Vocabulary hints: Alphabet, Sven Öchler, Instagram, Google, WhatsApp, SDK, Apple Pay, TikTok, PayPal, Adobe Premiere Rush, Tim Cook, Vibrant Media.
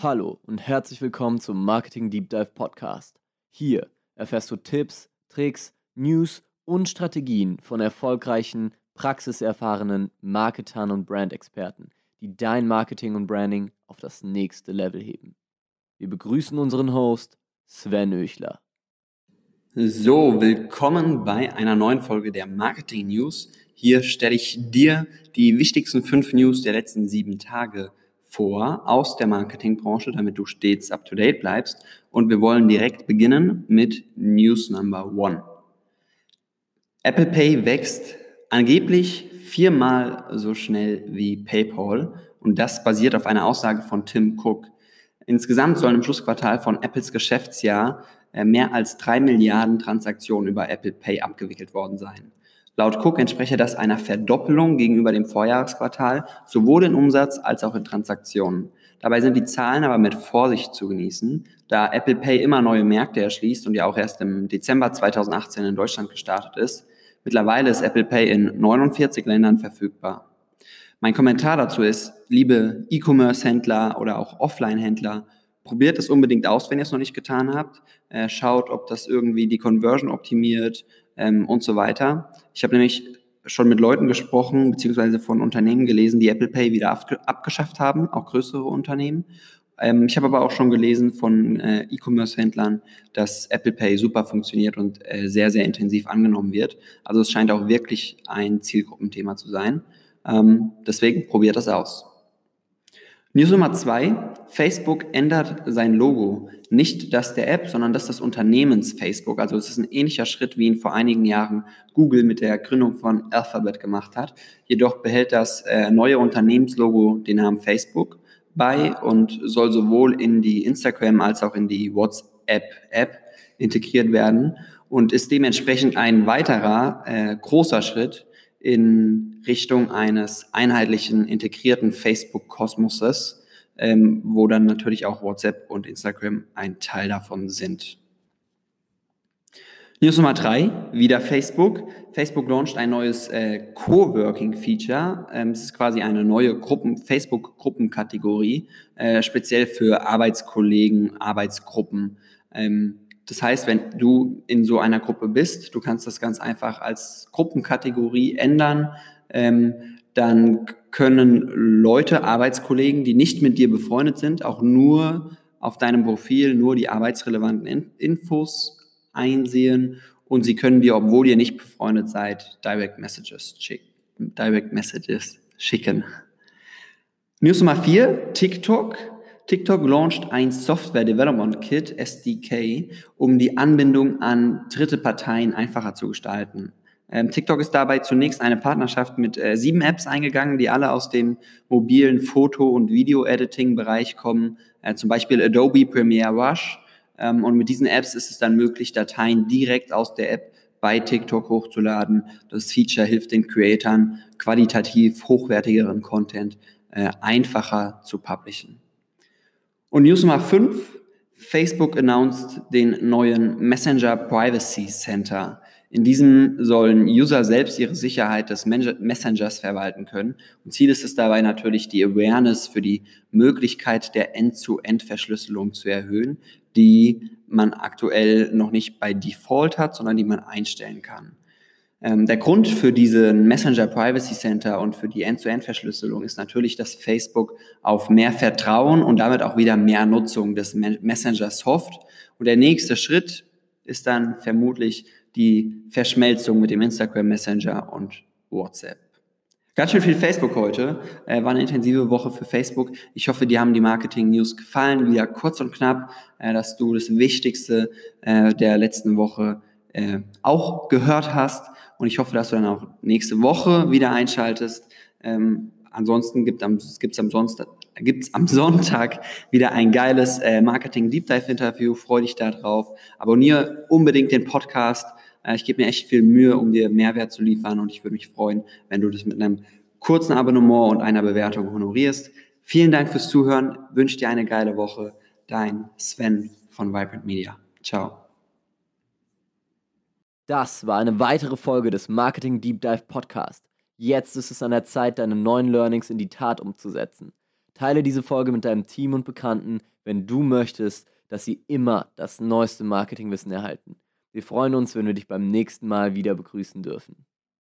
Hallo und herzlich willkommen zum Marketing Deep Dive Podcast. Hier erfährst du Tipps, Tricks, News und Strategien von erfolgreichen, praxiserfahrenen Marketern und Brandexperten, die dein Marketing und Branding auf das nächste Level heben. Wir begrüßen unseren Host Sven Öchler. So, willkommen bei einer neuen Folge der Marketing News. Hier stelle ich dir die wichtigsten 5 News der letzten 7 Tage vor aus der Marketingbranche, damit du stets up-to-date bleibst. Und wir wollen direkt beginnen mit News Number 1. Apple Pay wächst angeblich 4-mal so schnell wie PayPal. Und das basiert auf einer Aussage von Tim Cook. Insgesamt sollen im Schlussquartal von Apples Geschäftsjahr mehr als 3 Milliarden Transaktionen über Apple Pay abgewickelt worden sein. Laut Cook entspreche das einer Verdoppelung gegenüber dem Vorjahresquartal, sowohl in Umsatz als auch in Transaktionen. Dabei sind die Zahlen aber mit Vorsicht zu genießen, da Apple Pay immer neue Märkte erschließt und ja auch erst im Dezember 2018 in Deutschland gestartet ist. Mittlerweile ist Apple Pay in 49 Ländern verfügbar. Mein Kommentar dazu ist, liebe E-Commerce-Händler oder auch Offline-Händler, probiert es unbedingt aus, wenn ihr es noch nicht getan habt. Schaut, ob das irgendwie die Conversion optimiert, und so weiter. Ich habe nämlich schon mit Leuten gesprochen, beziehungsweise von Unternehmen gelesen, die Apple Pay wieder abgeschafft haben, auch größere Unternehmen. Ich habe aber auch schon gelesen von E-Commerce-Händlern, dass Apple Pay super funktioniert und sehr, sehr intensiv angenommen wird. Also es scheint auch wirklich ein Zielgruppenthema zu sein. Deswegen probiert das aus. News Nummer 2, Facebook ändert sein Logo. Nicht das der App, sondern das Unternehmens Facebook. Also es ist ein ähnlicher Schritt, wie ihn vor einigen Jahren Google mit der Gründung von Alphabet gemacht hat. Jedoch behält das neue Unternehmenslogo den Namen Facebook bei und soll sowohl in die Instagram als auch in die WhatsApp-App integriert werden und ist dementsprechend ein weiterer großer Schritt in Richtung eines einheitlichen, integrierten Facebook-Kosmoses, wo dann natürlich auch WhatsApp und Instagram ein Teil davon sind. News Nummer 3, wieder Facebook. Facebook launcht ein neues Coworking-Feature. Es ist quasi eine neue Facebook-Gruppenkategorie, speziell für Arbeitskollegen, Arbeitsgruppen. Das heißt, wenn du in so einer Gruppe bist, du kannst das ganz einfach als Gruppenkategorie ändern, dann können Leute, Arbeitskollegen, die nicht mit dir befreundet sind, auch nur auf deinem Profil nur die arbeitsrelevanten Infos einsehen und sie können dir, obwohl ihr nicht befreundet seid, Direct Messages schicken. News Nummer 4, TikTok. TikTok launcht ein Software Development Kit, SDK, um die Anbindung an dritte Parteien einfacher zu gestalten. TikTok ist dabei zunächst eine Partnerschaft mit 7 Apps eingegangen, die alle aus dem mobilen Foto- und Video-Editing-Bereich kommen, zum Beispiel Adobe Premiere Rush. Und mit diesen Apps ist es dann möglich, Dateien direkt aus der App bei TikTok hochzuladen. Das Feature hilft den Creatoren, qualitativ hochwertigeren Content einfacher zu publishen. Und News Nummer 5, Facebook announced den neuen Messenger Privacy Center. In diesem sollen User selbst ihre Sicherheit des Messengers verwalten können. Und Ziel ist es dabei natürlich, die Awareness für die Möglichkeit der End-zu-End-Verschlüsselung zu erhöhen, die man aktuell noch nicht bei Default hat, sondern die man einstellen kann. Der Grund für diesen Messenger Privacy Center und für die End-zu-End-Verschlüsselung ist natürlich, dass Facebook auf mehr Vertrauen und damit auch wieder mehr Nutzung des Messengers hofft. Und der nächste Schritt ist dann vermutlich die Verschmelzung mit dem Instagram Messenger und WhatsApp. Ganz schön viel Facebook heute. War eine intensive Woche für Facebook. Ich hoffe, dir haben die Marketing-News gefallen. Wieder kurz und knapp, dass du das Wichtigste der letzten Woche auch gehört hast. Und ich hoffe, dass du dann auch nächste Woche wieder einschaltest. Ansonsten gibt's am Sonntag wieder ein geiles Marketing-Deep-Dive-Interview. Freue dich da drauf. Abonniere unbedingt den Podcast. Ich gebe mir echt viel Mühe, um dir Mehrwert zu liefern. Und ich würde mich freuen, wenn du das mit einem kurzen Abonnement und einer Bewertung honorierst. Vielen Dank fürs Zuhören. Wünsche dir eine geile Woche. Dein Sven von Vibrant Media. Ciao. Das war eine weitere Folge des Marketing Deep Dive Podcast. Jetzt ist es an der Zeit, deine neuen Learnings in die Tat umzusetzen. Teile diese Folge mit deinem Team und Bekannten, wenn du möchtest, dass sie immer das neueste Marketingwissen erhalten. Wir freuen uns, wenn wir dich beim nächsten Mal wieder begrüßen dürfen.